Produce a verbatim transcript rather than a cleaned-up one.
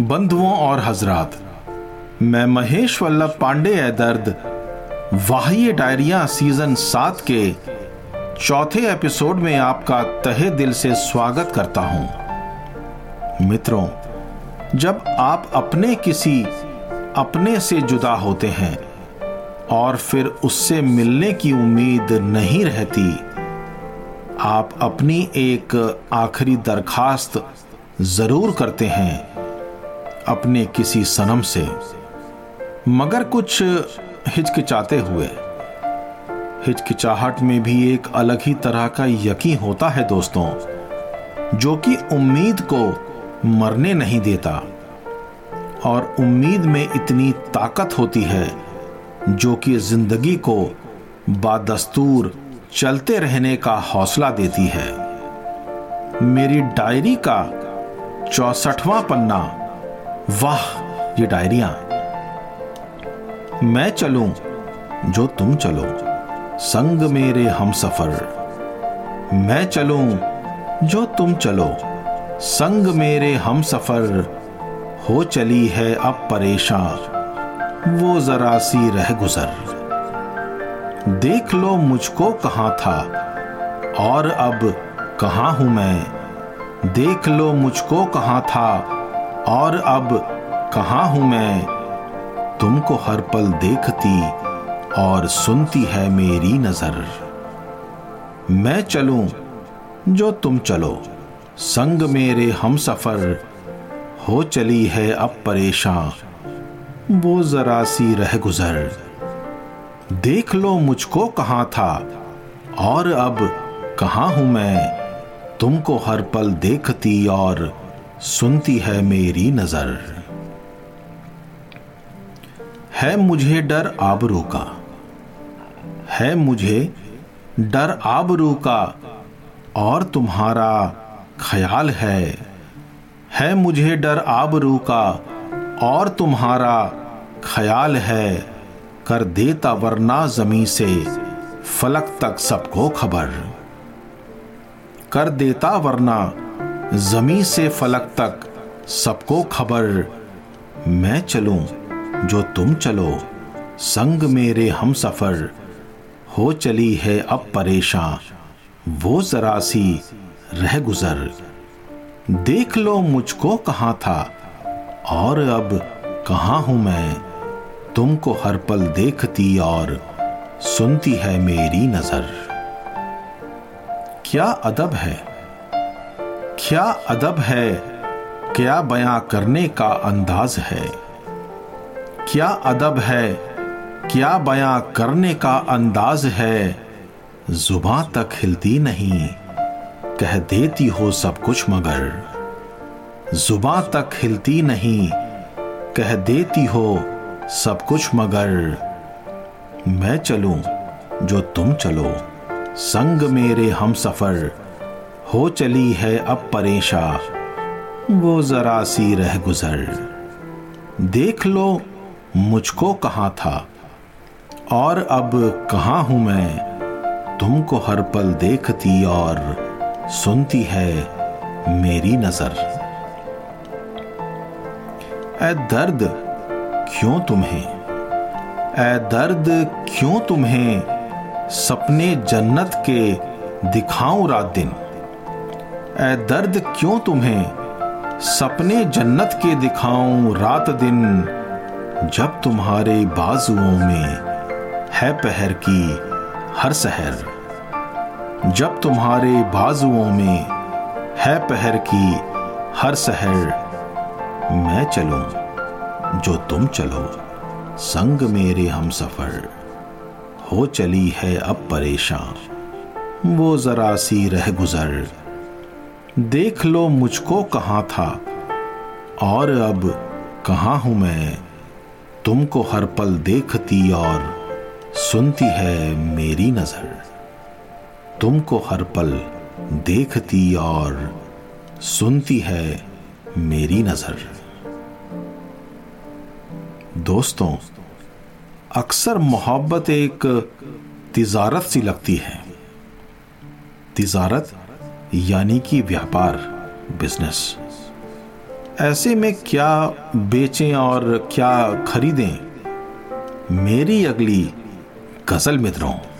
बंधुओं और हजरात, मैं महेश वल्लभ पांडे ए दर्द वाहिए डायरिया सीजन सात के चौथे एपिसोड में आपका तहे दिल से स्वागत करता हूं। मित्रों, जब आप अपने किसी अपने से जुदा होते हैं और फिर उससे मिलने की उम्मीद नहीं रहती, आप अपनी एक आखिरी दरखास्त जरूर करते हैं अपने किसी सनम से, मगर कुछ हिचकिचाते हुए। हिचकिचाहट में भी एक अलग ही तरह का यकीन होता है दोस्तों, जो कि उम्मीद को मरने नहीं देता, और उम्मीद में इतनी ताकत होती है जो कि जिंदगी को बादस्तूर चलते रहने का हौसला देती है। मेरी डायरी का चौसठवां पन्ना, वाह ये डायरिया। मैं चलूं जो तुम चलो संग मेरे हम सफर, मैं चलूं जो तुम चलो संग मेरे हम सफर, हो चली है अब परेशान वो जरा सी रह गुजर। देख लो मुझको कहां था और अब कहां हूं मैं, देख लो मुझको कहां था और अब कहाँ हूँ मैं, तुमको हर पल देखती और सुनती है मेरी नजर। मैं चलूं जो तुम चलो संग मेरे हम सफर, हो चली है अब परेशान वो जरा सी रह गुजर। देख लो मुझको कहाँ था और अब कहाँ हूँ मैं, तुमको हर पल देखती और सुनती है मेरी नजर। है मुझे डर आबरू का, है मुझे डर आबरू का और तुम्हारा ख्याल है, है मुझे डर आबरू का और तुम्हारा ख्याल है, कर देता वरना जमी से फलक तक सबको खबर, कर देता वरना जमी से फलक तक सबको खबर। मैं चलूं जो तुम चलो संग मेरे हम सफर, हो चली है अब परेशान वो जरा सी रह गुजर। देख लो मुझको कहाँ था और अब कहाँ हूँ मैं, तुमको हर पल देखती और सुनती है मेरी नजर। क्या अदब है, क्या अदब है, क्या बयां करने का अंदाज है, क्या अदब है, क्या बयां करने का अंदाज है, जुबां तक हिलती नहीं कह देती हो सब कुछ मगर, जुबां तक हिलती नहीं कह देती हो सब कुछ मगर। मैं चलूं जो तुम चलो संग मेरे हम सफर, हो चली है अब परेशान वो जरा सी रह गुजर। देख लो मुझको कहाँ था और अब कहाँ हूँ मैं, तुमको हर पल देखती और सुनती है मेरी नजर। ऐ दर्द क्यों तुम्हें, ऐ दर्द क्यों तुम्हें सपने जन्नत के दिखाऊं रात दिन, ऐ दर्द क्यों तुम्हें सपने जन्नत के दिखाऊं रात दिन, जब तुम्हारे बाजुओं में है पहर की हर सहर, जब तुम्हारे बाजुओं में है पहर की हर सहर। मैं चलूं जो तुम चलो संग मेरे हम सफर, हो चली है अब परेशान वो जरा सी रह गुजर। देख लो मुझको कहाँ था और अब कहाँ हूँ मैं, तुमको हर पल देखती और सुनती है मेरी नजर, तुमको हर पल देखती और सुनती है मेरी नजर। दोस्तों, अक्सर मोहब्बत एक तिजारत सी लगती है, तिजारत यानी कि व्यापार, बिजनेस। ऐसे में क्या बेचें और क्या खरीदें, मेरी अगली गजल मित्रों।